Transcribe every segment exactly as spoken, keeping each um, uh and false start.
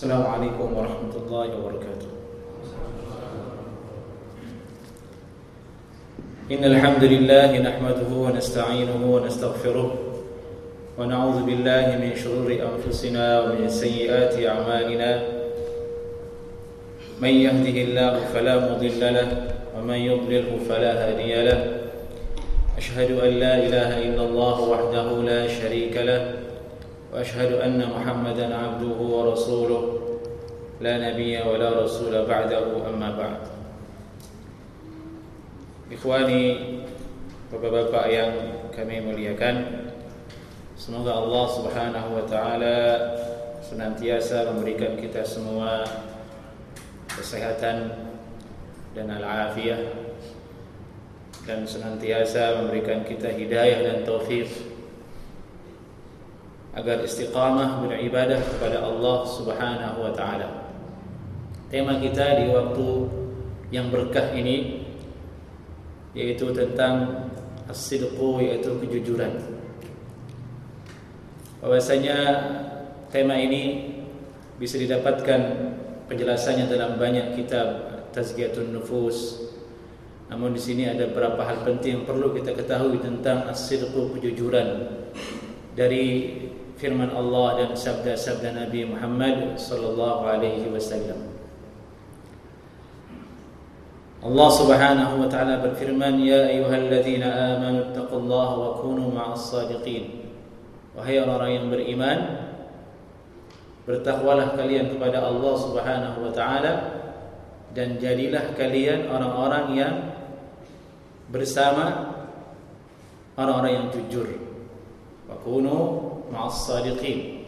Assalamualaikum warahmatullahi wabarakatuh. Innal hamdalillah nahmaduhu wa nasta'inuhu wa nastaghfiruh wa na'udzu billahi min shururi anfusina wa min sayyiati a'malina. Man yahdihillahu fala mudilla lahu wa man yudlilhu fala hadiya lahu. Ashhadu an la ilaha illallah wahdahu la sharika lahu. وأشهد أن محمدًا عبده ورسوله لا نبي ولا رسول بعده أما بعد. Ikhwani, bapak-bapak yang kami muliakan, semoga Allah Subhanahu wa Ta'ala senantiasa memberikan kita semua kesehatan dan al-afiyah, dan senantiasa memberikan kita hidayah dan taufik agar istiqamah beribadah kepada Allah Subhanahu wa Ta'ala. Tema kita di waktu yang berkah ini yaitu tentang as-sidq, yaitu kejujuran. Bahwasanya tema ini bisa didapatkan penjelasannya dalam banyak kitab Tazkiyatun Nufus. Namun di sini ada beberapa hal penting yang perlu kita ketahui tentang as-sidq, kejujuran, dari firman Allah dan sabda-sabda Nabi Muhammad sallallahu alaihi wasallam. Allah Subhanahu wa Ta'ala berfirman, "Ya ayyuhalladzina amanu taqullaha wa kunu ma'as-shadiqin." Wahai orang yang beriman, bertakwalah kalian kepada Allah Subhanahu wa Ta'ala dan jadilah kalian orang-orang yang bersama orang-orang yang jujur. Wa kunu ma'as-sadiqin,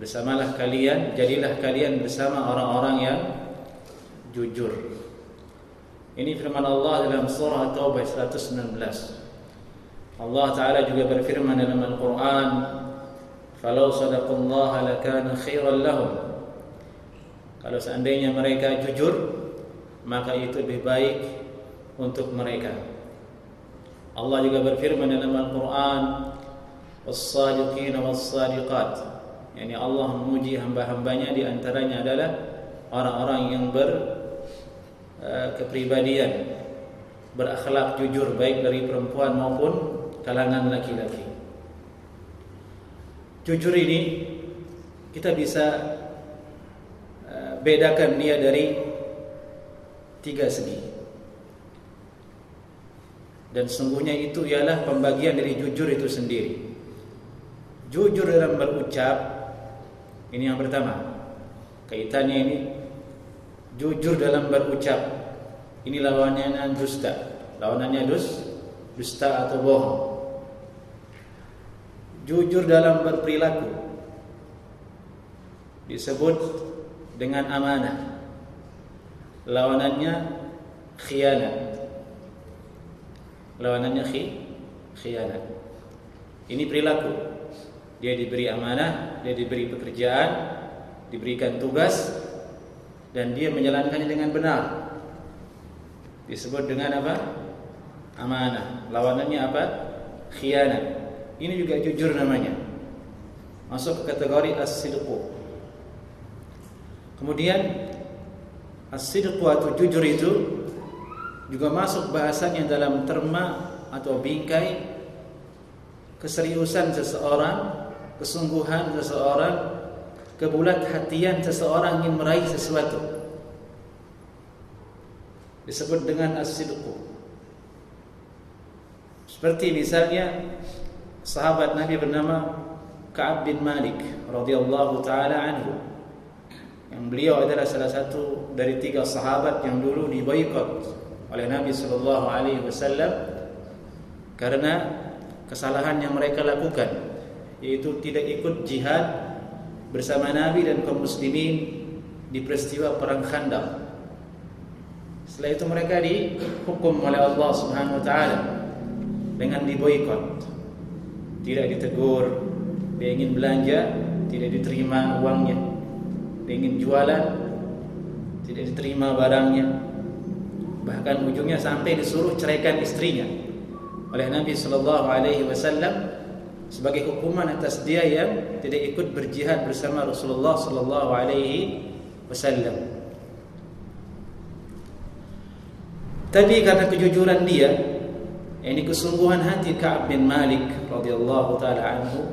bersamalah kalian, jadilah kalian bersama orang-orang yang jujur. Ini firman Allah dalam surah Taubah seratus sembilan belas. Allah Ta'ala juga berfirman dalam Al Quran, "Falau sadaqallaha lakana khairan lahum." Kalau seandainya mereka jujur, maka itu lebih baik untuk mereka. Allah juga berfirman dalam Al Quran, "As-sadiqin was-sadiqat." Yani Allah memuji hamba-hambanya, di antaranya adalah orang-orang yang berkepribadian, berakhlak jujur, baik dari perempuan maupun kalangan laki-laki. Jujur ini kita bisa bedakan dia dari tiga segi. Dan sungguhnya itu ialah pembagian dari jujur itu sendiri. Jujur dalam berucap, ini yang pertama. Kaitannya ini, jujur dalam berucap, ini lawanannya dusta. Lawanannya dus, dusta atau bohong. Jujur dalam berperilaku disebut dengan amanah. Lawanannya khianat. Lawanannya khi, khianat. Ini perilaku. Dia diberi amanah, dia diberi pekerjaan, diberikan tugas, dan dia menjalankannya dengan benar. Disebut dengan apa? Amanah. Lawanannya apa? Khianat. Ini juga jujur namanya. Masuk ke kategori as-sidqu. Kemudian as-sidqu atau jujur itu juga masuk bahasannya dalam terma atau bingkai keseriusan seseorang, kesungguhan seseorang, kebulat hatian seseorang ingin meraih sesuatu. Disebut dengan as-sidqu. Seperti misalnya sahabat Nabi bernama Ka'ab bin Malik radhiyallahu taala anhu, yang beliau adalah salah satu dari tiga sahabat yang dulu diboikot oleh Nabi sallallahu alaihi wasallam karena kesalahan yang mereka lakukan, yaitu tidak ikut jihad bersama Nabi dan kaum muslimin di peristiwa perang Khandaq. Setelah itu mereka dihukum oleh Allah Subhanahu wa Ta'ala dengan diboikot. Tidak ditegur, dia ingin belanja, tidak diterima uangnya. Dia ingin jualan, tidak diterima barangnya. Bahkan ujungnya sampai disuruh ceraikan istrinya oleh Nabi sallallahu alaihi wasallam sebagai hukuman atas dia yang tidak ikut berjihad bersama Rasulullah sallallahu alaihi wasallam. Tapi karena kejujuran dia, ini kesungguhan hati Ka'ab bin Malik radhiyallahu taala anhu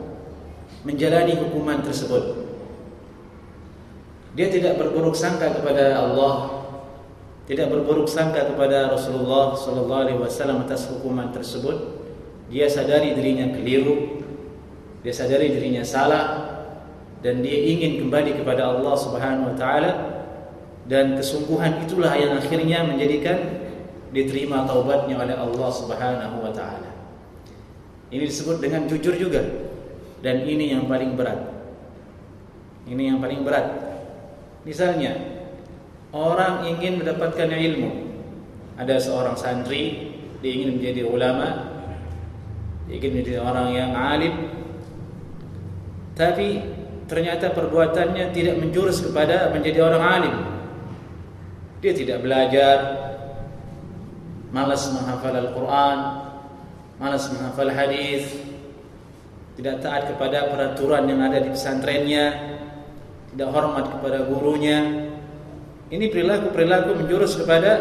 menjalani hukuman tersebut. Dia tidak berburuk sangka kepada Allah, tidak berburuk sangka kepada Rasulullah sallallahu alaihi wasallam atas hukuman tersebut. Dia sadari dirinya keliru, dia sadari dirinya salah, dan dia ingin kembali kepada Allah Subhanahu wa taala, dan kesungguhan itulah yang akhirnya menjadikan diterima taubatnya oleh Allah Subhanahu wa taala. Ini disebut dengan jujur juga. Dan ini yang paling berat. Ini yang paling berat. Misalnya, orang ingin mendapatkan ilmu. Ada seorang santri, dia ingin menjadi ulama, dia ingin menjadi orang yang alim. Tapi ternyata perbuatannya tidak menjurus kepada menjadi orang alim. Dia tidak belajar, malas menghafal Al Quran, malas menghafal hadis, tidak taat kepada peraturan yang ada di pesantrennya, tidak hormat kepada gurunya. Ini perilaku-perilaku menjurus kepada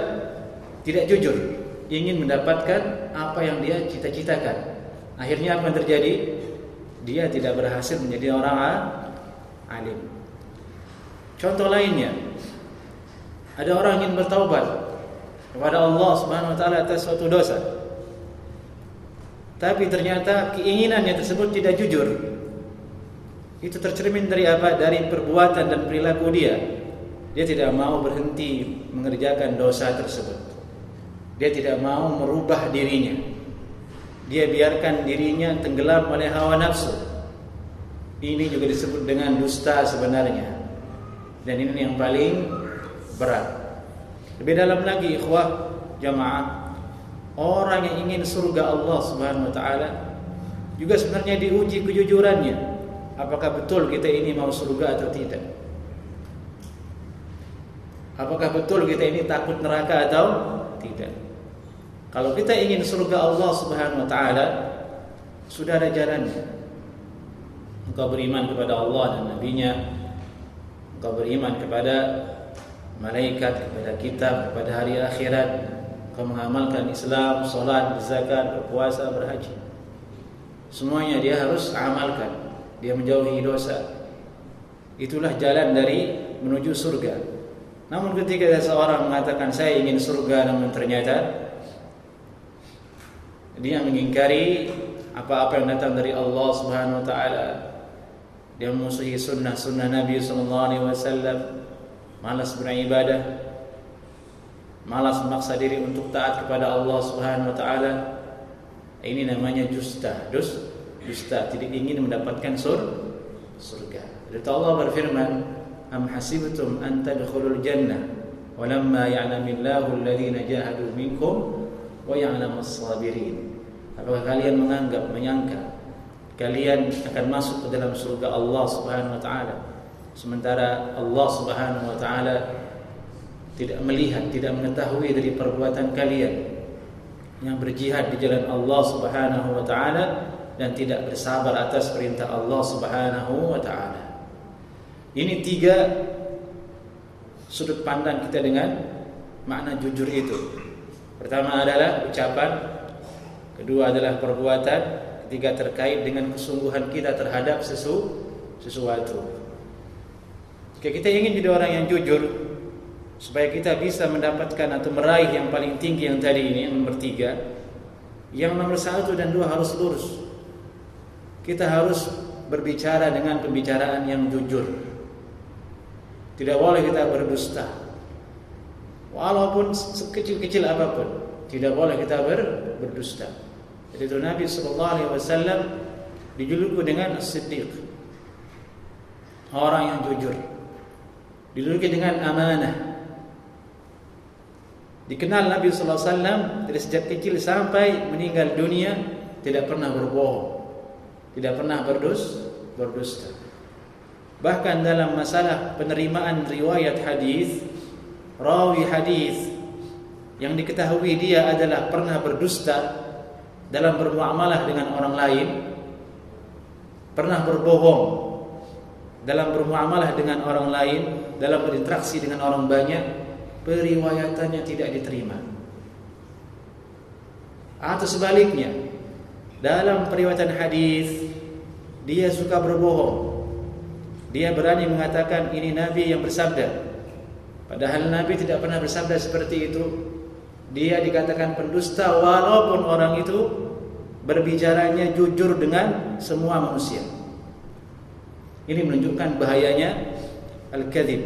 tidak jujur, ingin mendapatkan apa yang dia cita-citakan. Akhirnya apa yang terjadi? Dia tidak berhasil menjadi orang alim. Contoh lainnya, ada orang ingin bertaubat kepada Allah Subhanahu wa taala atas suatu dosa. Tapi ternyata keinginannya tersebut tidak jujur. Itu tercermin dari apa? Dari perbuatan dan perilaku dia. Dia tidak mau berhenti mengerjakan dosa tersebut. Dia tidak mau merubah dirinya. Dia biarkan dirinya tenggelam oleh hawa nafsu. Ini juga disebut dengan dusta sebenarnya. Dan ini yang paling berat. Lebih dalam lagi, ikhwah jamaah, orang yang ingin surga Allah Subhanahu wa taala juga sebenarnya diuji kejujurannya. Apakah betul kita ini mau surga atau tidak? Apakah betul kita ini takut neraka atau tidak? Kalau kita ingin surga Allah Subhanahu wa taala, sudah ada jalannya. Engkau beriman kepada Allah dan nabinya, engkau beriman kepada malaikat, kepada kitab, kepada hari akhirat, kau mengamalkan Islam, solat, zakat, berpuasa, berhaji. Semuanya dia harus amalkan. Dia menjauhi dosa. Itulah jalan dari menuju surga. Namun ketika ada seorang mengatakan saya ingin surga, namun ternyata dia mengingkari apa-apa yang datang dari Allah Subhanahu wa taala. Dia memusuhi sunnah-sunnah Nabi sallallahu alaihi wasallam. Malas beribadah, malas memaksa diri untuk taat kepada Allah Subhanahu wa taala. Ini namanya dusta, dus, dusta, tidak ingin mendapatkan sur, surga. Dan Allah berfirman, "Am hasibtum an tadkhulul jannah walamma ya'lamillahu alladhina jahadu minkum wa ya'lamus sabirin." Apakah kalian menganggap, menyangka kalian akan masuk ke dalam surga Allah Subhanahu wa taala, sementara Allah Subhanahu wa taala tidak melihat, tidak mengetahui dari perbuatan kalian yang berjihad di jalan Allah Subhanahu wa taala dan tidak bersabar atas perintah Allah Subhanahu wa taala. Ini tiga sudut pandang kita dengan makna jujur itu. Pertama adalah ucapan, kedua adalah perbuatan, ketiga terkait dengan kesungguhan kita terhadap sesu, sesuatu. Jika kita ingin jadi orang yang jujur, supaya kita bisa mendapatkan atau meraih yang paling tinggi yang tadi ini, yang nomor tiga, yang nomor satu dan dua harus lurus. Kita harus berbicara dengan pembicaraan yang jujur. Tidak boleh kita berdusta, walaupun sekecil-kecil apapun. Tidak boleh kita ber, berdusta. Jadi itu Nabi shallallahu alaihi wasallam dijuluki dengan As-Shidq, orang yang jujur. Dijuluki dengan amanah. Dikenal Nabi sallallahu alaihi wasallam dari sejak kecil sampai meninggal dunia tidak pernah berbohong, tidak pernah berdus, berdusta. Bahkan dalam masalah penerimaan riwayat hadis, rawi hadis yang diketahui dia adalah pernah berdusta dalam bermuamalah dengan orang lain, pernah berbohong dalam bermuamalah dengan orang lain, dalam berinteraksi dengan orang banyak, periwayatannya tidak diterima. Atau sebaliknya, dalam periwayatan hadis dia suka berbohong, dia berani mengatakan ini Nabi yang bersabda, padahal Nabi tidak pernah bersabda seperti itu. Dia dikatakan pendusta walaupun orang itu berbicaranya jujur dengan semua manusia. Ini menunjukkan bahayanya al-kadhib,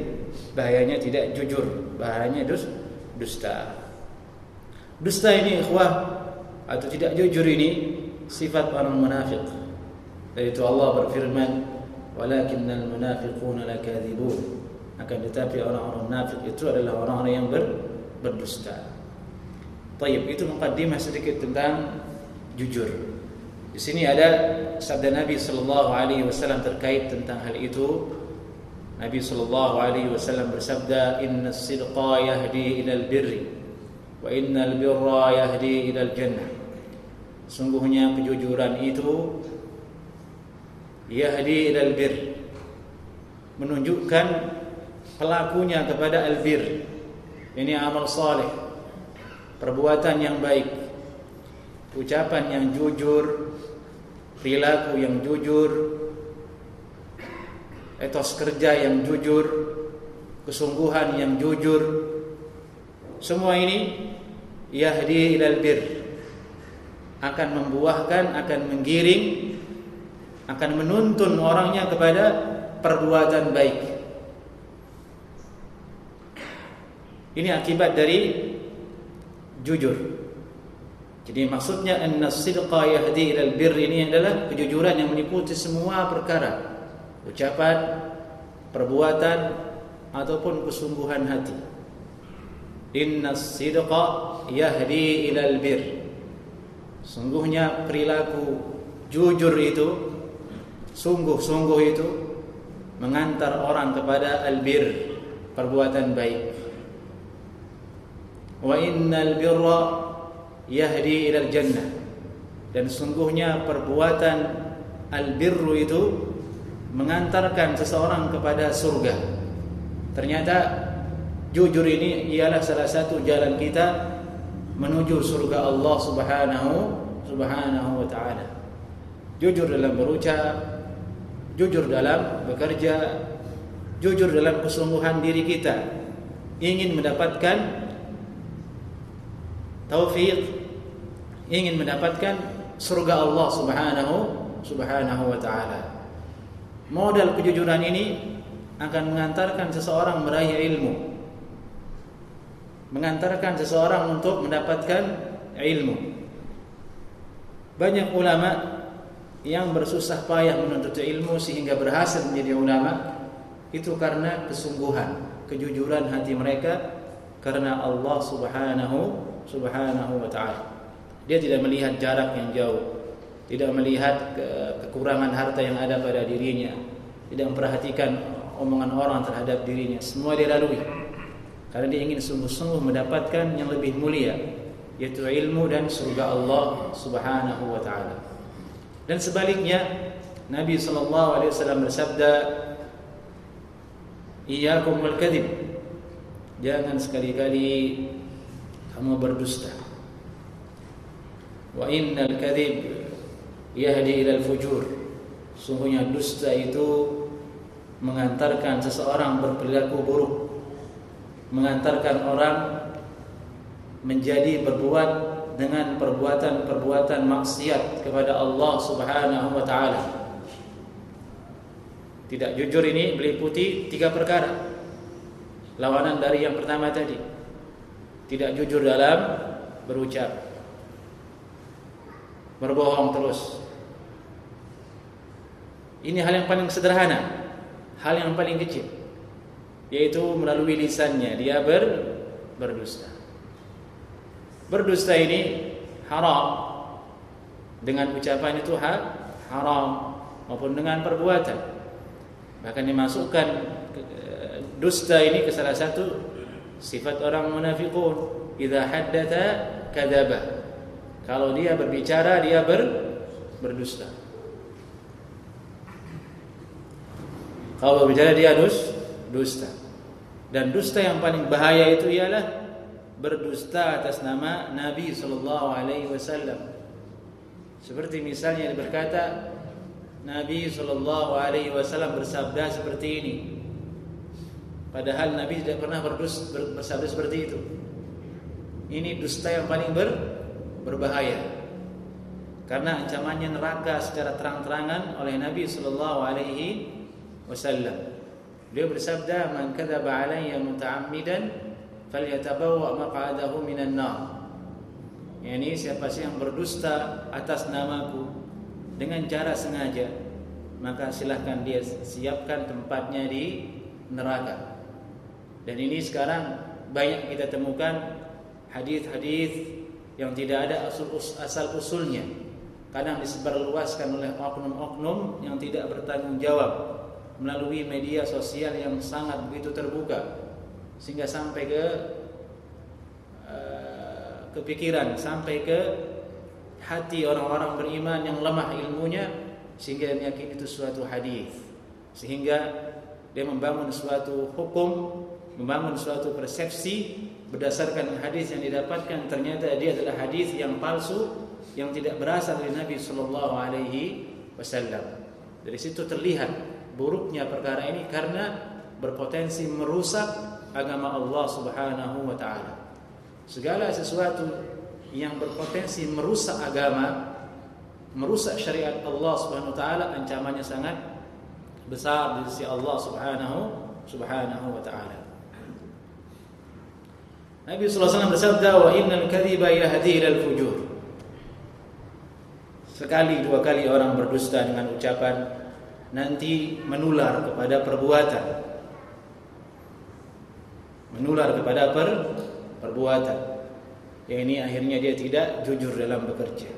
bahayanya tidak jujur, bahayanya dus, dusta. Dusta ini ikhwah, atau tidak jujur ini sifat orang munafik. Yaitu Allah berfirman, walakinnal munafiquna lakadzibun. Akan tetapi orang-orang munafik itu adalah orang-orang yang ber, berdusta. Taib, itu mukadimah sedikit tentang jujur. Di sini ada sabda Nabi sallallahu alaihi wasallam terkait tentang hal itu. Nabi sallallahu alaihi wasallam bersabda, "Innas sidqa yahdi ilal birri wa innal birra yahdi ilal jannah." Sungguhnya kejujuran itu yahdi ilal birr, menunjukkan pelakunya kepada albir. Ini amal saleh, perbuatan yang baik, ucapan yang jujur, perilaku yang jujur, etos kerja yang jujur, kesungguhan yang jujur. Semua ini yahdi ilal bir, akan membuahkan, akan menggiring, akan menuntun orangnya kepada perbuatan baik. Ini akibat dari jujur. Jadi maksudnya an-sidqa yahdi ilal birri ini adalah kejujuran yang meliputi semua perkara, ucapan, perbuatan, ataupun kesungguhan hati. Innas-sidqa yahdi ilal birr. Sungguhnya perilaku jujur itu, sungguh-sungguh itu mengantar orang kepada al-birr, perbuatan baik. Wa innal birra yahdi ilal jannah, dan sungguhnya perbuatan albirru itu mengantarkan seseorang kepada surga. Ternyata jujur ini ialah salah satu jalan kita menuju surga Allah Subhanahu Subhanahu wa ta'ala. Jujur dalam berucap, jujur dalam bekerja, jujur dalam kesungguhan diri kita, ingin mendapatkan taufiq, ingin mendapatkan surga Allah Subhanahu Subhanahu wa ta'ala. Modal kejujuran ini akan mengantarkan seseorang meraih ilmu, mengantarkan seseorang untuk mendapatkan ilmu. Banyak ulama yang bersusah payah menuntut ilmu sehingga berhasil menjadi ulama itu karena kesungguhan, kejujuran hati mereka karena Allah Subhanahu Subhanahu wa ta'ala. Dia tidak melihat jarak yang jauh, tidak melihat kekurangan harta yang ada pada dirinya, tidak memperhatikan omongan orang terhadap dirinya. Semua dia lalui karena dia ingin sungguh-sungguh mendapatkan yang lebih mulia, yaitu ilmu dan surga Allah Subhanahu wa ta'ala. Dan sebaliknya, Nabi shallallahu alaihi wasallam bersabda, "Iyyakum wal kadhib." Jangan sekali-kali kamu berdusta. Wa innal kadhib yahdi ilal fujur. Sungguhnya dusta itu mengantarkan seseorang berperilaku buruk, mengantarkan orang menjadi berbuat dengan perbuatan-perbuatan maksiat kepada Allah Subhanahu wa ta'ala. Tidak jujur ini meliputi tiga perkara, lawanan dari yang pertama tadi. Tidak jujur dalam berucap, berbohong terus. Ini hal yang paling sederhana, hal yang paling kecil, yaitu melalui lisannya dia ber, berdusta. Berdusta ini haram, dengan ucapan itu haram, maupun dengan perbuatan. Bahkan dimasukkan dusta ini ke salah satu sifat orang munafiqun, idza haddatha kadzaba. Kalau dia berbicara dia ber, berdusta. Kalau berbicara dia dus, dusta. Dan dusta yang paling bahaya itu ialah berdusta atas nama Nabi sallallahu alaihi wasallam. Seperti misalnya berkata Nabi sallallahu alaihi wasallam bersabda seperti ini. Padahal Nabi tidak pernah berdus, bersabda seperti itu. Ini dusta yang paling ber, berbahaya. Karena ancamannya neraka secara terang-terangan oleh Nabi sallallahu alaihi wasallam. Beliau bersabda, "Man kadzaba alayya muta'ammidan falyatabawwa maq'adahu minan nar." Yani siapa sih yang berdusta atas namaku dengan cara sengaja, maka silahkan dia siapkan tempatnya di neraka. Dan ini sekarang banyak kita temukan hadis-hadis yang tidak ada asal-usulnya, kadang disebarluaskan oleh oknum-oknum yang tidak bertanggung jawab melalui media sosial yang sangat begitu terbuka, sehingga sampai ke uh, kepikiran, sampai ke hati orang-orang beriman yang lemah ilmunya, sehingga dia meyakini itu suatu hadis, sehingga dia membangun suatu hukum, membangun suatu persepsi berdasarkan hadis yang didapatkan. Ternyata dia adalah hadis yang palsu, yang tidak berasal dari Nabi Sallallahu Alaihi Wasallam. Dari situ terlihat buruknya perkara ini, karena berpotensi merusak agama Allah Subhanahu Wa Taala. Segala sesuatu yang berpotensi merusak agama, merusak syariat Allah Subhanahu Wa Taala, ancamannya sangat besar di sisi Allah Subhanahu Subhanahu Wa Taala. Nabi sallallahu alaihi wasallam bersabda, "Wa innal kadhiba yahdi ilal fujur." Sekali dua kali orang berdusta dengan ucapan, nanti menular kepada perbuatan. Menular kepada per, perbuatan. Ya, ini akhirnya dia tidak jujur dalam bekerja,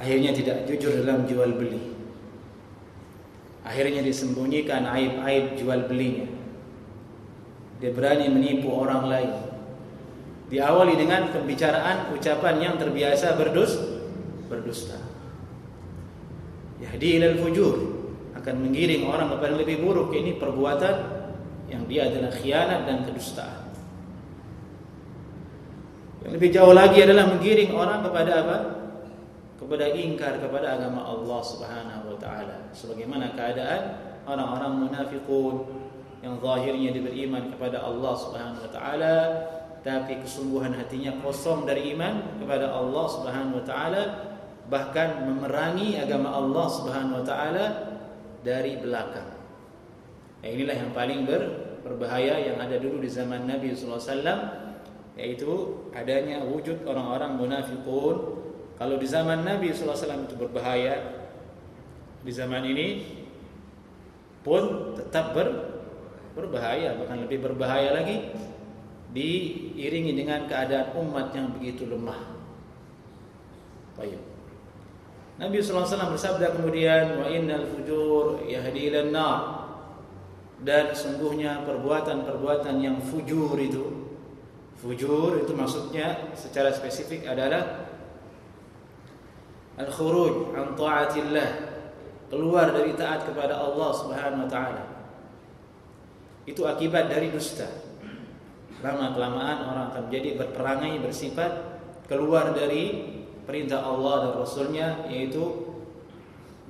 akhirnya tidak jujur dalam jual beli, akhirnya disembunyikan aib-aib jual belinya. Dia berani menipu orang lain. Diawali dengan pembicaraan, ucapan yang terbiasa berdus, berdusta. Yahdi ilal fujur, akan menggiring orang kepada yang lebih buruk. Ini perbuatan yang dia adalah khianat dan kedustaan. Lebih jauh lagi adalah menggiring orang kepada apa? Kepada ingkar kepada agama Allah Subhanahu wa taala. Sebagaimana keadaan orang-orang munafiqun yang zahirnya beriman kepada Allah Subhanahu wa taala, tapi kesungguhan hatinya kosong dari iman kepada Allah Subhanahu wa taala, bahkan memerangi agama Allah Subhanahu wa taala dari belakang. Ya, inilah yang paling berbahaya yang ada dulu di zaman Nabi sallallahu alaihi wasallam, yaitu adanya wujud orang-orang munafiqun. Kalau di zaman Nabi sallallahu alaihi wasallam itu berbahaya, di zaman ini pun tetap ber, berbahaya, bahkan lebih berbahaya lagi, diiringi dengan keadaan umat yang begitu lemah. Baik. Nabi sallallahu alaihi wasallam bersabda kemudian, "Wa innal fujur yahdi ilan nar." Dan sungguhnya perbuatan-perbuatan yang fujur itu, fujur itu maksudnya secara spesifik adalah al-khuruj an ta'atillah, keluar dari taat kepada Allah Subhanahu wa taala. Itu akibat dari dusta. Lama-kelamaan orang akan menjadi berperangai, bersifat keluar dari perintah Allah dan Rasulnya, yaitu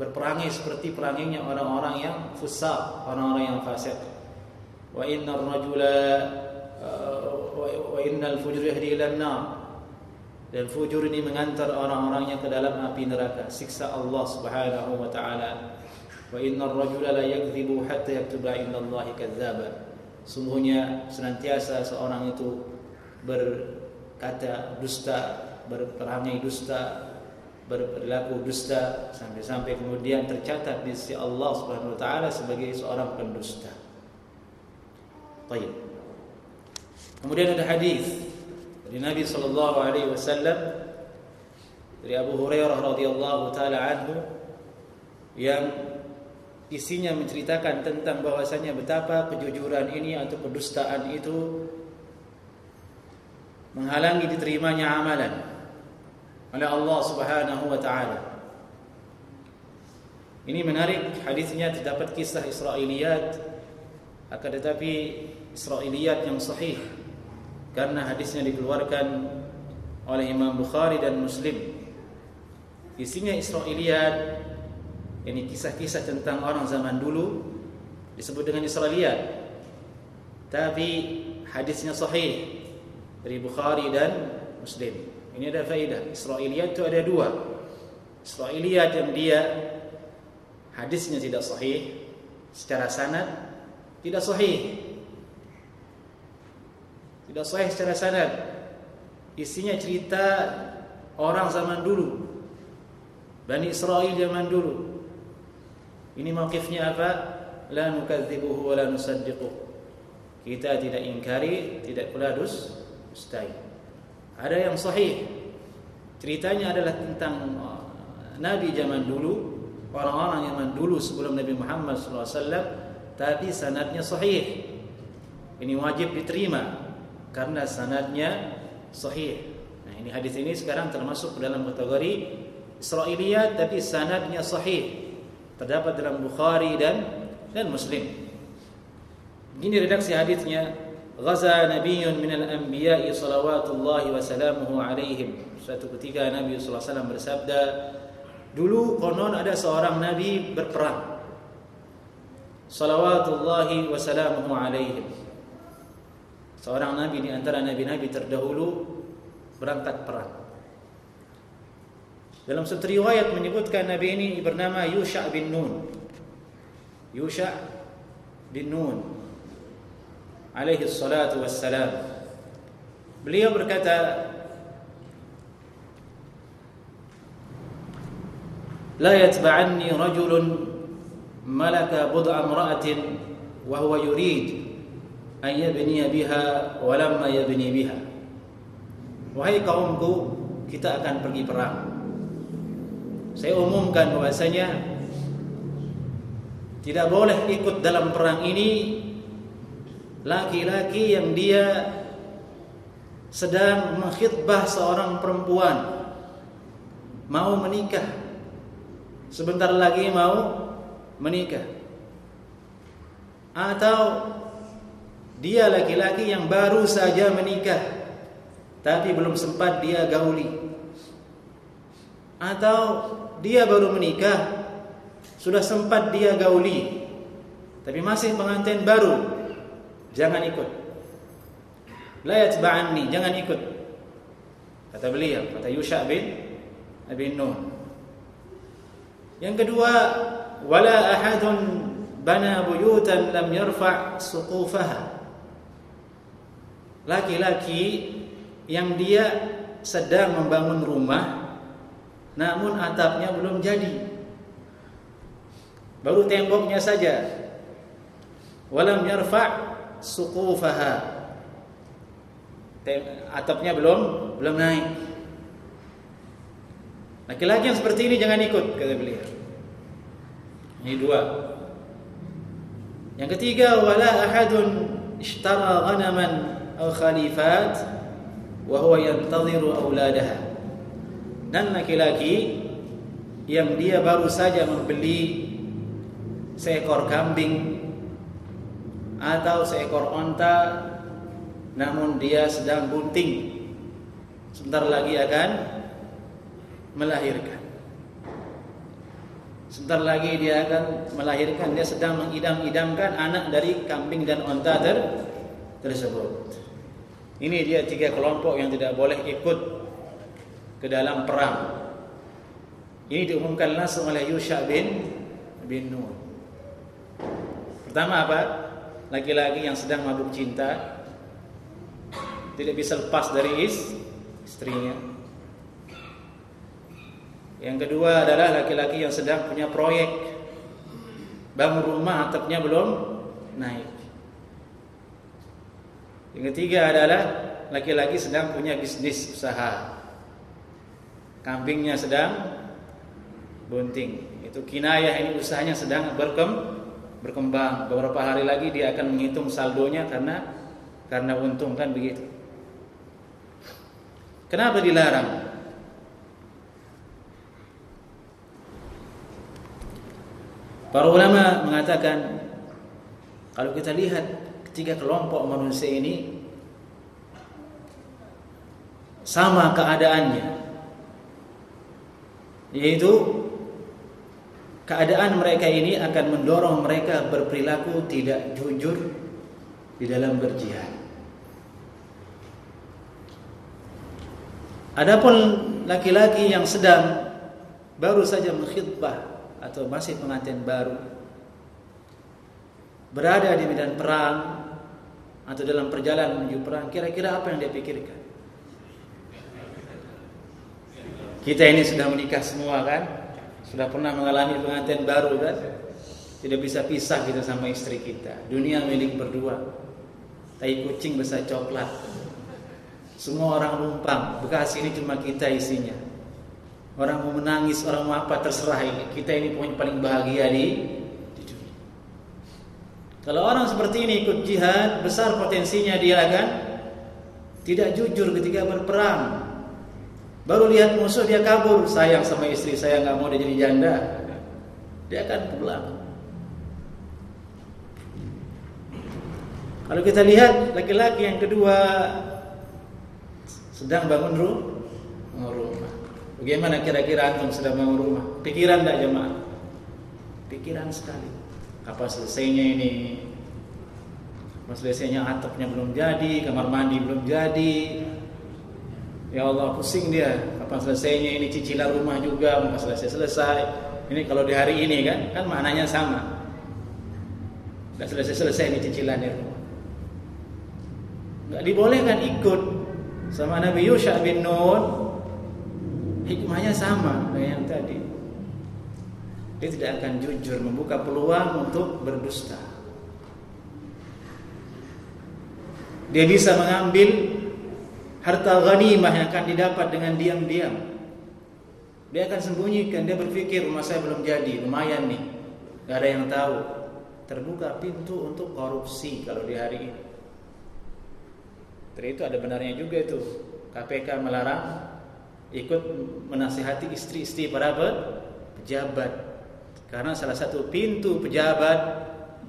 berperangai seperti perangainya orang-orang yang fusaq, orang-orang yang fasik. Wa innar rajula wa innal fujur yahdi ilan nar, dan fujur ini mengantar orang-orangnya ke dalam api neraka, siksa Allah Subhanahu wa taala. Wa innar rajula la yakdzibu hatta yaktuba indallahi kadzdzaba. Sungguhnya senantiasa seorang itu berkata dusta, berperangai dusta, berperilaku dusta, sampai-sampai kemudian tercatat di sisi Allah Subhanahu wa taala sebagai seorang pendusta. Baik. Kemudian ada hadis dari Nabi sallallahu alaihi wasallam dari Abu Hurairah radhiyallahu taala anhu yang isinya menceritakan tentang bahwasanya betapa kejujuran ini atau kedustaan itu menghalangi diterimanya amalan oleh Allah Subhanahu wa taala. Ini menarik, hadisnya terdapat kisah Israiliyat, akan tetapi Israiliyat yang sahih karena hadisnya dikeluarkan oleh Imam Bukhari dan Muslim. Isinya Israiliyat, ini kisah-kisah tentang orang zaman dulu disebut dengan Israiliyat, tapi hadisnya sahih dari Bukhari dan Muslim. Ini ada faedah. Israiliyat itu ada dua. Israiliyat yang dia hadisnya tidak sahih, secara sanad tidak sahih. Tidak sahih secara sanad. Isinya cerita orang zaman dulu, Bani Israil zaman dulu. Ini mauqifnya apa? La nukadzibuhu wa la nusaddiquhu. Kita tidak ingkari, tidak pula dustai. Ada yang sahih. Ceritanya adalah tentang Nabi zaman dulu, orang-orang zaman dulu sebelum Nabi Muhammad shallallahu alaihi wasallam, tapi sanadnya sahih. Ini wajib diterima karena sanadnya sahih. Nah, ini hadis ini sekarang termasuk dalam kategori Israiliyat, tapi sanadnya sahih. Terdapat dalam Bukhari dan dan Muslim. Ini redaksi hadisnya. Ghaza nabiyyun minal anbiya'i salawatullahi wa salamuhu alaihim. Suatu ketika Nabi sallallahu alaihi wasallam bersabda, dulu konon ada seorang nabi berperang. Salawatullahi wa salamuhu alaihim. Seorang nabi di antara nabi-nabi terdahulu berangkat perang. Dalam satu riwayat menyebutkan nabi ini bernama Yusha bin Nun. Yusha bin Nun alaihi salatu wassalam. Beliau berkata, la yatba'anni rajulun malaka bud'a imra'atin wa huwa yurid an yabniya biha wa lamma yabni biha. Wahai kaumku, kita akan pergi perang. Saya umumkan bahwasanya tidak boleh ikut dalam perang ini laki-laki yang dia sedang mengkhitbah seorang perempuan mau menikah, sebentar lagi mau menikah, atau dia laki-laki yang baru saja menikah tapi belum sempat dia gauli, atau dia baru menikah sudah sempat dia gauli tapi masih pengantin baru. Jangan ikut. La yatba'anni, jangan ikut. Kata beliau, kata Yusha bin Abi Nun. Yang kedua, wala ahadun bana buyutan lam yarfa' suqufaha. Laki-laki yang dia sedang membangun rumah namun atapnya belum jadi. Baru temboknya saja. Walam yarfa' suqufaha, atapnya belum belum naik. Laki-laki yang seperti ini jangan ikut, kata beliau. Ini dua. Yang ketiga, wala ahadun ishtara ghanaman aw khalifat wa huwa yantaziru auladaha. Dan laki-laki yang dia baru saja membeli seekor kambing atau seekor onta namun dia sedang bunting, sebentar lagi akan melahirkan. Sebentar lagi dia akan melahirkan, dia sedang mengidam-idamkan anak dari kambing dan onta ter tersebut. Ini dia tiga kelompok yang tidak boleh ikut ke dalam perang. Ini diumumkan langsung oleh Yusha bin bin Nun. Pertama apa? Laki-laki yang sedang mabuk cinta, tidak bisa lepas dari is, istrinya. Yang kedua adalah laki-laki yang sedang punya proyek, bangun rumah atapnya belum naik. Yang ketiga adalah laki-laki sedang punya bisnis usaha, kambingnya sedang bunting. Itu kinayah, ini usahanya sedang berkembang. berkembang, beberapa hari lagi dia akan menghitung saldonya karena karena untung, kan begitu. Kenapa dilarang? Para ulama mengatakan kalau kita lihat ketiga kelompok manusia ini sama keadaannya, yaitu keadaan mereka ini akan mendorong mereka berperilaku tidak jujur di dalam berjihad. Adapun laki-laki yang sedang baru saja mengkhidbah atau masih pengantin baru, berada di medan perang atau dalam perjalanan menuju perang, kira-kira apa yang dia pikirkan? Kita ini sudah menikah semua kan? Sudah pernah mengalami pengantin baru kan? Tidak bisa pisah kita sama istri kita. Dunia milik berdua. Tai kucing besar coklat. Semua orang numpang. Bekasi ini cuma kita isinya. Orang mau menangis, orang mau apa, terserah ini. Kita ini pokoknya paling bahagia di, di dunia. Kalau orang seperti ini ikut jihad, besar potensinya dia akan tidak jujur ketika berperang. Baru lihat musuh dia kabur, sayang sama istri saya, nggak mau dia jadi janda, dia akan pulang. Kalau kita lihat laki-laki yang kedua sedang bangun rumah, bagaimana kira-kira antum sedang bangun rumah? Pikiran nggak jemaah? Pikiran sekali. Apa selesainya ini? Apa selesainya atapnya belum jadi, kamar mandi belum jadi. Ya Allah, pusing dia. Kapan selesainya ini, cicilan rumah juga belum selesai-selesai. Ini kalau di hari ini kan, kan maknanya sama. Tidak selesai-selesai ini cicilan di rumah. Tidak dibolehkan ikut sama Nabi Yusha bin Nun. Hikmahnya sama kayak yang tadi. Dia tidak akan jujur, membuka peluang untuk berdusta. Dia bisa mengambil harta ghanimah yang akan didapat dengan diam-diam. Dia akan sembunyikan, dia berpikir rumah saya belum jadi, lumayan nih, gak ada yang tahu. Terbuka pintu untuk korupsi kalau di hari ini. Dari itu ada benarnya juga itu K P K melarang ikut menasihati istri-istri para pejabat, karena salah satu pintu pejabat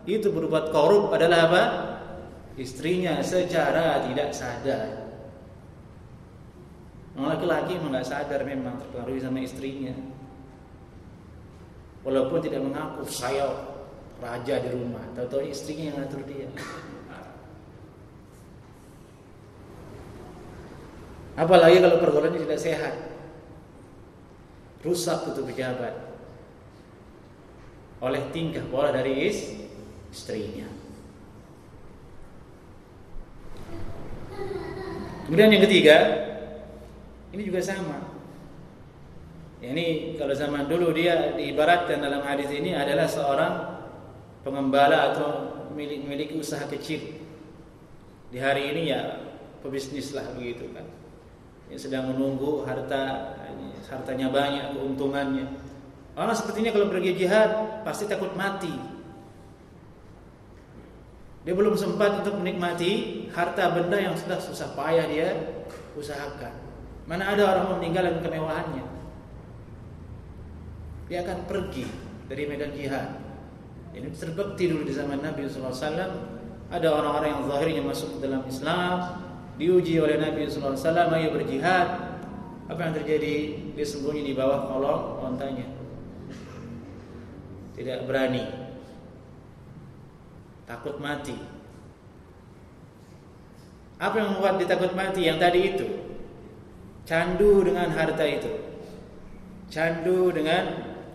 itu berbuat korup adalah apa? Istrinya secara tidak sadar. Laki-laki memang gak sadar, memang terpengaruhi sama istrinya. Walaupun tidak mengaku saya raja di rumah, tahu-tahu istrinya yang ngatur dia. Apalagi kalau pergaulannya tidak sehat, rusak itu pejabat oleh tingkah pola dari istrinya. Kemudian yang ketiga, ini juga sama. Ini kalau zaman dulu dia diibaratkan dalam hadis ini adalah seorang pengembala atau milik-milik usaha kecil. Di hari ini ya pebisnis lah begitu kan. Yang sedang menunggu harta hartanya banyak, keuntungannya. Orang sepertinya kalau pergi jihad pasti takut mati. Dia belum sempat untuk menikmati harta benda yang sudah susah payah dia usahakan. Mana ada orang mau meninggalkan kemewahannya. Dia akan pergi dari medan jihad. Ini terbukti dulu di zaman Nabi sallallahu alaihi wasallam, ada orang-orang yang zahirnya masuk dalam Islam, diuji oleh Nabi sallallahu alaihi wasallam, ayo berjihad. Apa yang terjadi? Dia sembunyi di bawah kolong ontanya. Tidak berani. Takut mati. Apa yang membuat dia takut mati? Yang tadi itu. Candu dengan harta itu, candu dengan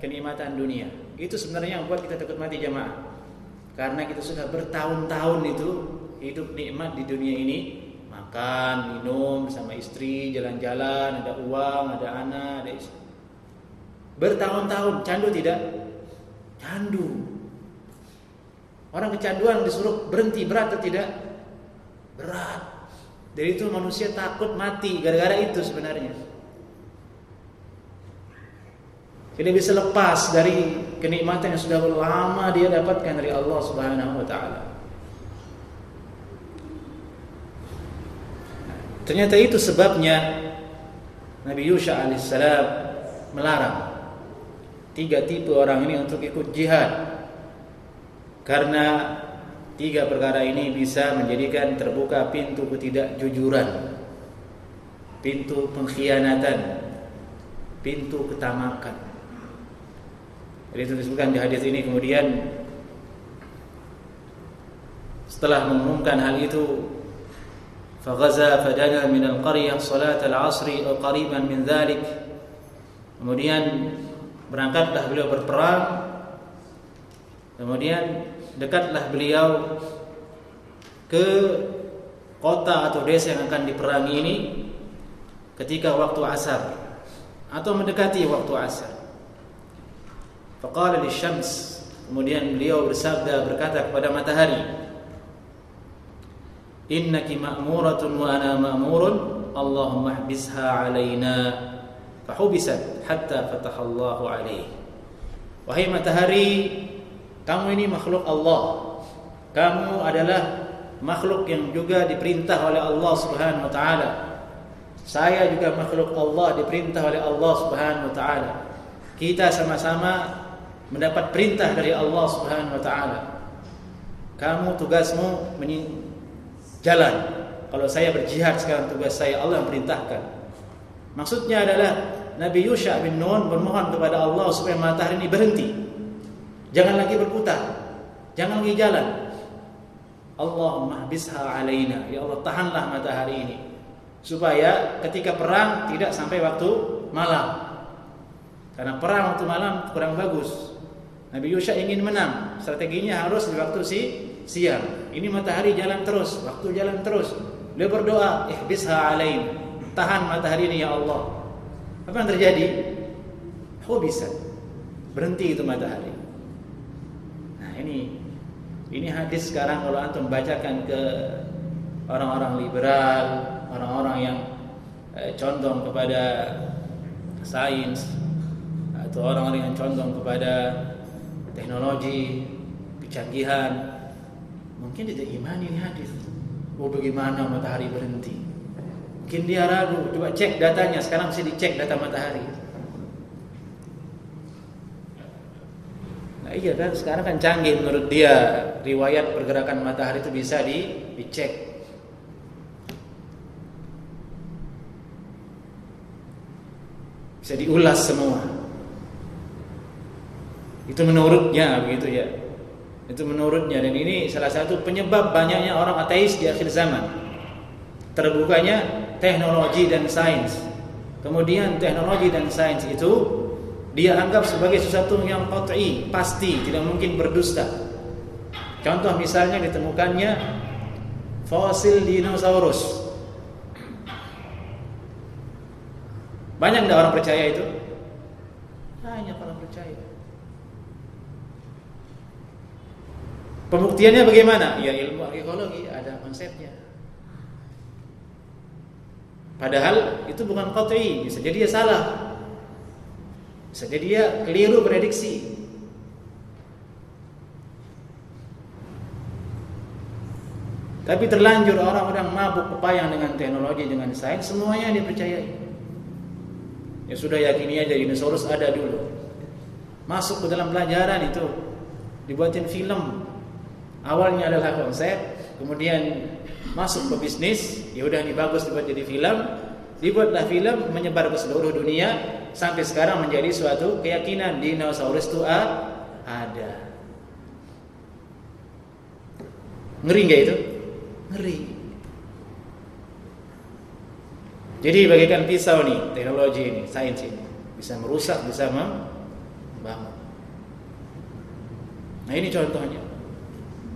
kenikmatan dunia. Itu sebenarnya yang membuat kita takut mati jemaah. Karena kita sudah bertahun-tahun itu hidup nikmat di dunia ini, makan, minum, sama istri, jalan-jalan, ada uang, ada anak, ada istri. Bertahun-tahun candu tidak? Candu. Orang kecanduan disuruh berhenti berat atau tidak? Berat. Dari itu manusia takut mati gara-gara itu sebenarnya. Tidak bisa lepas dari kenikmatan yang sudah lama dia dapatkan dari Allah Subhanahu wa taala. Ternyata itu sebabnya Nabi Yusha alaihissalam melarang tiga tipe orang ini untuk ikut jihad, karena tiga perkara ini bisa menjadikan terbuka pintu ketidakjujuran, pintu pengkhianatan, pintu ketamakan. Jadi disebutkan di hadis ini, kemudian setelah mengumumkan hal itu, faghaza fadana min al-qaryah salat al-'asri aw qariban min dhalik, kemudian berangkatlah beliau berperang, kemudian dekatlah beliau ke kota atau desa yang akan diperangi ini ketika waktu asar atau mendekati waktu asar. Faqala lisyams, kemudian beliau bersabda berkata kepada matahari, innaki ma'muratun wa ana ma'murun, Allahumma hbisha alaina. Fahubisat hatta fatahallahu alaihi. Wahai matahari, kamu ini makhluk Allah, kamu adalah makhluk yang juga diperintah oleh Allah Subhanahu wa ta'ala. Saya juga makhluk Allah, diperintah oleh Allah Subhanahu wa ta'ala. Kita sama-sama mendapat perintah dari Allah Subhanahu wa ta'ala. Kamu tugasmu jalan, kalau saya berjihad sekarang tugas saya, Allah yang perintahkan. Maksudnya adalah Nabi Yusha bin Nun bermohon kepada Allah supaya matahari ini berhenti, jangan lagi berputar, jangan lagi jalan. Allahumma hbisha alaina, ya Allah tahanlah matahari ini supaya ketika perang tidak sampai waktu malam, karena perang waktu malam kurang bagus. Nabi Yusha ingin menang, strateginya harus di waktu si siang. Ini matahari jalan terus, waktu jalan terus. Dia berdoa, ihbisha alaina, tahan matahari ini ya Allah. Apa yang terjadi? Hubisa, berhenti itu matahari. Nah ini, ini hadis sekarang kalau antum bacakan ke orang-orang liberal, orang-orang yang eh, condong kepada sains, atau orang-orang yang condong kepada teknologi, kecanggihan, mungkin tidak iman ini hadis. Oh, bagaimana matahari berhenti? Mungkin dia ragu, coba cek datanya. Sekarang mesti dicek data matahari. Nah iya kan, sekarang kan canggih menurut dia. Riwayat pergerakan matahari itu bisa di, dicek. Bisa diulas semua. Itu menurutnya, begitu ya. Itu menurutnya, dan ini salah satu penyebab banyaknya orang ateis di akhir zaman. Terbukanya teknologi dan sains. Kemudian teknologi dan sains itu dia anggap sebagai sesuatu yang qat'i, pasti, tidak mungkin berdusta. Contoh misalnya ditemukannya fosil dinosaurus. Banyak enggak orang percaya itu? Banyak orang percaya. Pembuktiannya bagaimana? Ya ilmu arkeologi ada konsepnya. Padahal itu bukan qat'i, bisa jadi dia salah, bisa jadi dia keliru prediksi. Tapi terlanjur orang-orang mabuk pepayang dengan teknologi, dengan sains, semuanya dipercayai. Ya sudah, yakini aja dinosaurus ada dulu. Masuk ke dalam pelajaran itu, dibuatin film. Awalnya adalah konsep, kemudian masuk ke bisnis, ya udah ini bagus dibuat jadi film, dibuatlah film menyebar ke seluruh dunia sampai sekarang menjadi suatu keyakinan dinosaurus itu ada. Ngeri nggak itu? Ngeri. Jadi bagaikan pisau nih, teknologi ini, sains ini bisa merusak, bisa membangun. Nah ini contohnya.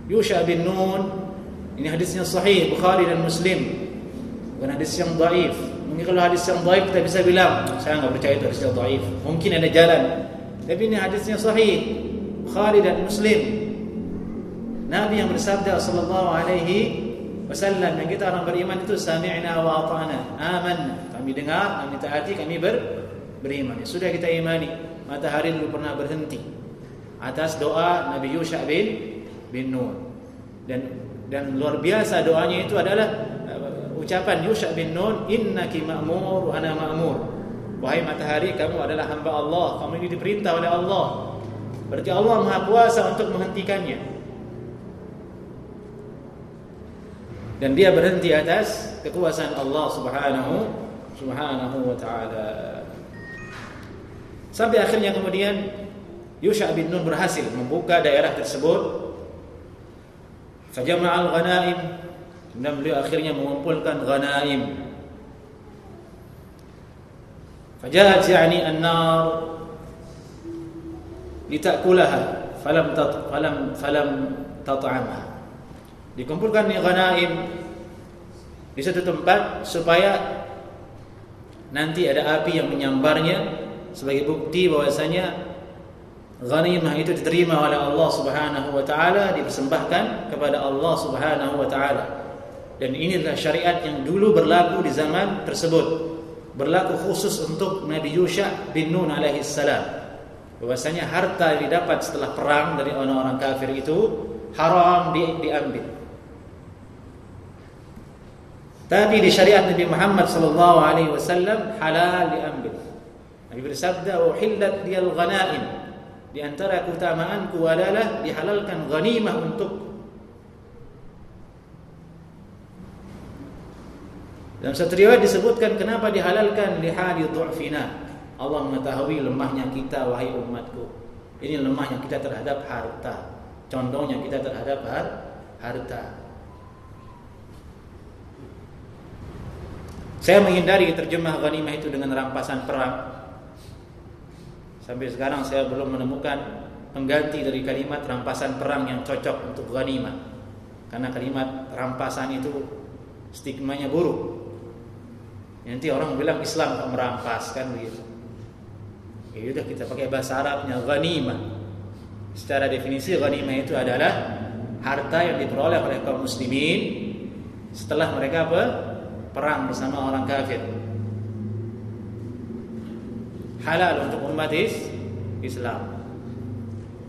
Yusha bin Nun. Ini hadisnya sahih, Bukhari dan Muslim. Bukan hadis yang dhaif. Mungkin kalau hadis yang dhaif kita bisa bilang, saya enggak percaya itu hadis yang dhaif. Mungkin ada jalan. Tapi ini hadisnya sahih, Bukhari dan Muslim. Nabi yang bersabda sallallahu alaihi wasallam, yang kita orang beriman itu sami'na wa ata'na, amanna. Kami dengar, kami taati, kami ber, beriman. Ya, sudah kita imani. Matahari dulu pernah berhenti atas doa Nabi Yusha bin bin Nun. Dan Dan luar biasa doanya itu adalah uh, ucapan Yusha bin Nun, innaki ma'mur wa ana ma'mur. Wahai matahari, kamu adalah hamba Allah, kamu ini diperintah oleh Allah. Berarti Allah Maha Kuasa untuk menghentikannya. Dan dia berhenti atas kekuasaan Allah Subhanahu Subhanahu wa taala. Sampai akhirnya kemudian Yusha bin Nun berhasil membuka daerah tersebut. Fajama'al ghanaim, kemudian beliau akhirnya mengumpulkan ghanaim. Faja'at ya'ni an-nar litakulaha falam tat falam falam tat'amha. Dikumpulkan ghanaim di satu tempat supaya nanti ada api yang menyambarnya sebagai bukti bahwasanya ghanimah itu diterima oleh Allah Subhanahu wa taala, dipersembahkan kepada Allah Subhanahu wa taala. Dan inilah syariat yang dulu berlaku di zaman tersebut, berlaku khusus untuk Nabi Yusha bin Nun alaihi salam. Bahwasanya harta yang didapat setelah perang dari orang-orang kafir itu haram di, diambil. Tapi di syariat Nabi Muhammad sallallahu alaihi wasallam halal diambil. Nabi bersabda, "Uhillat liyal ghanaim." Di antara keutamaanku adalah dihalalkan ghanimah untukku. Dalam satu riwayat disebutkan kenapa dihalalkan lihali du'fina. Allah mengetahui lemahnya kita wahai umatku. Ini lemahnya kita terhadap harta. Condongnya kita terhadap harta. Saya menghindari terjemah ghanimah itu dengan rampasan perang. Sampai sekarang saya belum menemukan pengganti dari kalimat rampasan perang yang cocok untuk ghanimah. Karena kalimat rampasan itu stigmanya buruk. Nanti orang bilang Islam kok merampas, kan begitu. Ya udah, kita pakai bahasa Arabnya ghanimah. Secara definisi ghanimah itu adalah harta yang diperoleh oleh kaum muslimin setelah mereka apa? Perang bersama orang kafir. Halal untuk umat Islam.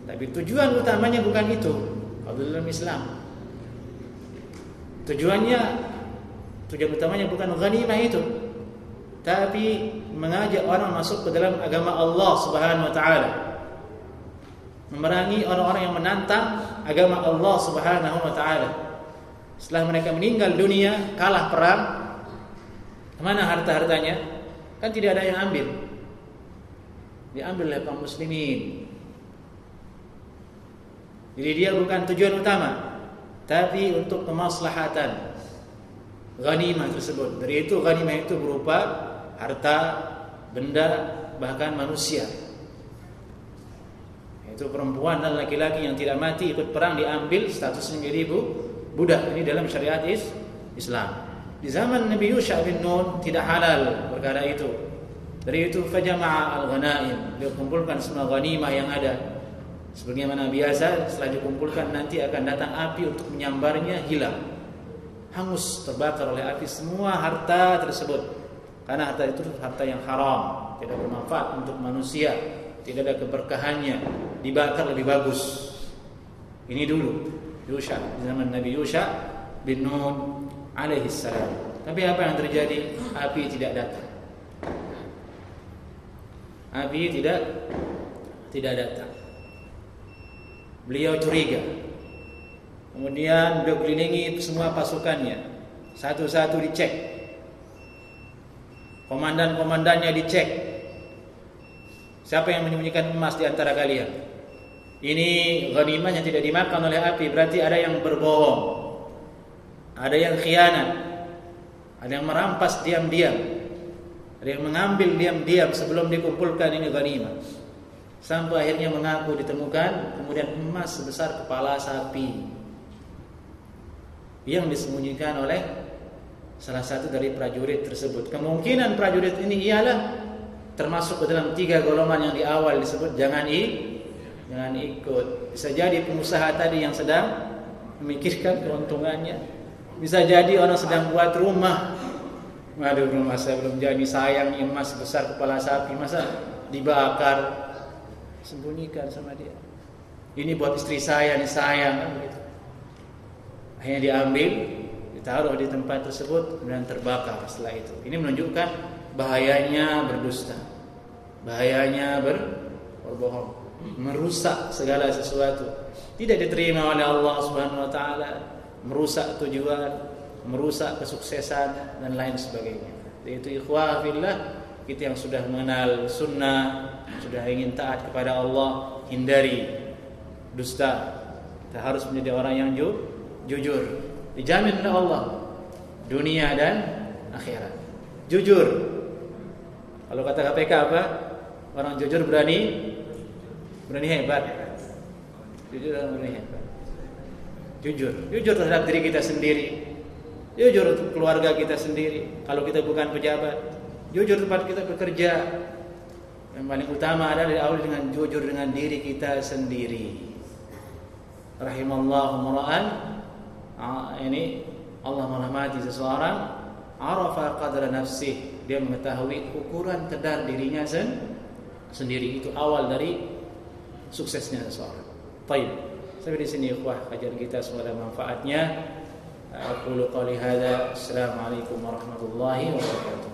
Tapi tujuan utamanya bukan itu kalau dalam Islam. Tujuannya tujuan utamanya bukan ghanimah itu, tapi mengajak orang masuk ke dalam agama Allah Subhanahu wa taala. Memerangi orang-orang yang menantang agama Allah Subhanahu wa taala. Setelah mereka meninggal dunia, kalah perang, mana harta-hartanya? Kan tidak ada yang ambil. Diambil oleh kaum muslimin. Jadi dia bukan tujuan utama, tapi untuk kemaslahatan ghanimah tersebut. Dari itu ghanimah itu berupa harta, benda, bahkan manusia. Itu perempuan dan laki-laki yang tidak mati ikut perang diambil statusnya menjadi budak. Ini dalam syariat Islam. Di zaman Nabi Yusha bin Nun tidak halal perkara itu. Dari itu fajama'a al-ghanaim, dia kumpulkan semua ghanimah yang ada. Sebagaimana biasa setelah dikumpulkan nanti akan datang api untuk menyambarnya, hilang. Hangus terbakar oleh api semua harta tersebut. Karena harta itu harta yang haram, tidak bermanfaat untuk manusia, tidak ada keberkahannya, dibakar lebih bagus. Ini dulu Yusha, zaman Nabi Yusha bin Nun alaihi salam. Tapi apa yang terjadi? Api tidak datang. Api tidak tidak datang. Beliau curiga. Kemudian beliau kelilingi semua pasukannya, satu-satu dicek. Komandan-komandannya dicek. Siapa yang menyembunyikan emas di antara kalian? Ini ghanimah yang tidak dimakan oleh api, berarti ada yang berbohong. Ada yang khianat, ada yang merampas diam-diam, ada yang mengambil diam-diam sebelum dikumpulkan ini ghanimah. Sampai akhirnya mengaku ditemukan, kemudian emas sebesar kepala sapi yang disembunyikan oleh salah satu dari prajurit tersebut. Kemungkinan prajurit ini ialah termasuk ke dalam tiga golongan yang di awal disebut jangan i, jangan ikut. Bisa jadi pengusaha tadi yang sedang memikirkan keuntungannya. Bisa jadi orang sedang buat rumah. Waduh, rumah saya belum jadi, sayang emas besar kepala sapi, masa dibakar, sembunyikan sama dia. Ini buat istri saya, ini sayang. Akhirnya diambil, ditaruh di tempat tersebut, kemudian terbakar setelah itu. Ini menunjukkan bahayanya berdusta, bahayanya berbohong, merusak segala sesuatu, tidak diterima oleh Allah Subhanahu wa taala, merusak tujuan, merusak kesuksesan dan lain sebagainya. Itu ikhwah fillah, kita yang sudah mengenal sunnah, sudah ingin taat kepada Allah, hindari dusta. Kita harus menjadi orang yang ju, jujur. Dijamin oleh Allah dunia dan akhirat. Jujur. Kalau kata K P K apa? Orang jujur berani berani hebat. Jujur dan berani hebat. Jujur, jujur terhadap diri kita sendiri. Jujur untuk keluarga kita sendiri. Kalau kita bukan pejabat, jujur tempat kita bekerja. Yang paling utama adalah diawali dengan jujur dengan diri kita sendiri. Rahimallahu mar'an, ini Allah merahmati seseorang arafa qadra nafsih, dia mengetahui ukuran kadar dirinya sendiri. Itu awal dari suksesnya seseorang. Baik. Sampai di sini ikhwah kajian kita, semoga manfaatnya. Aku qulu qali hadza. Assalamualaikum warahmatullahi wabarakatuh.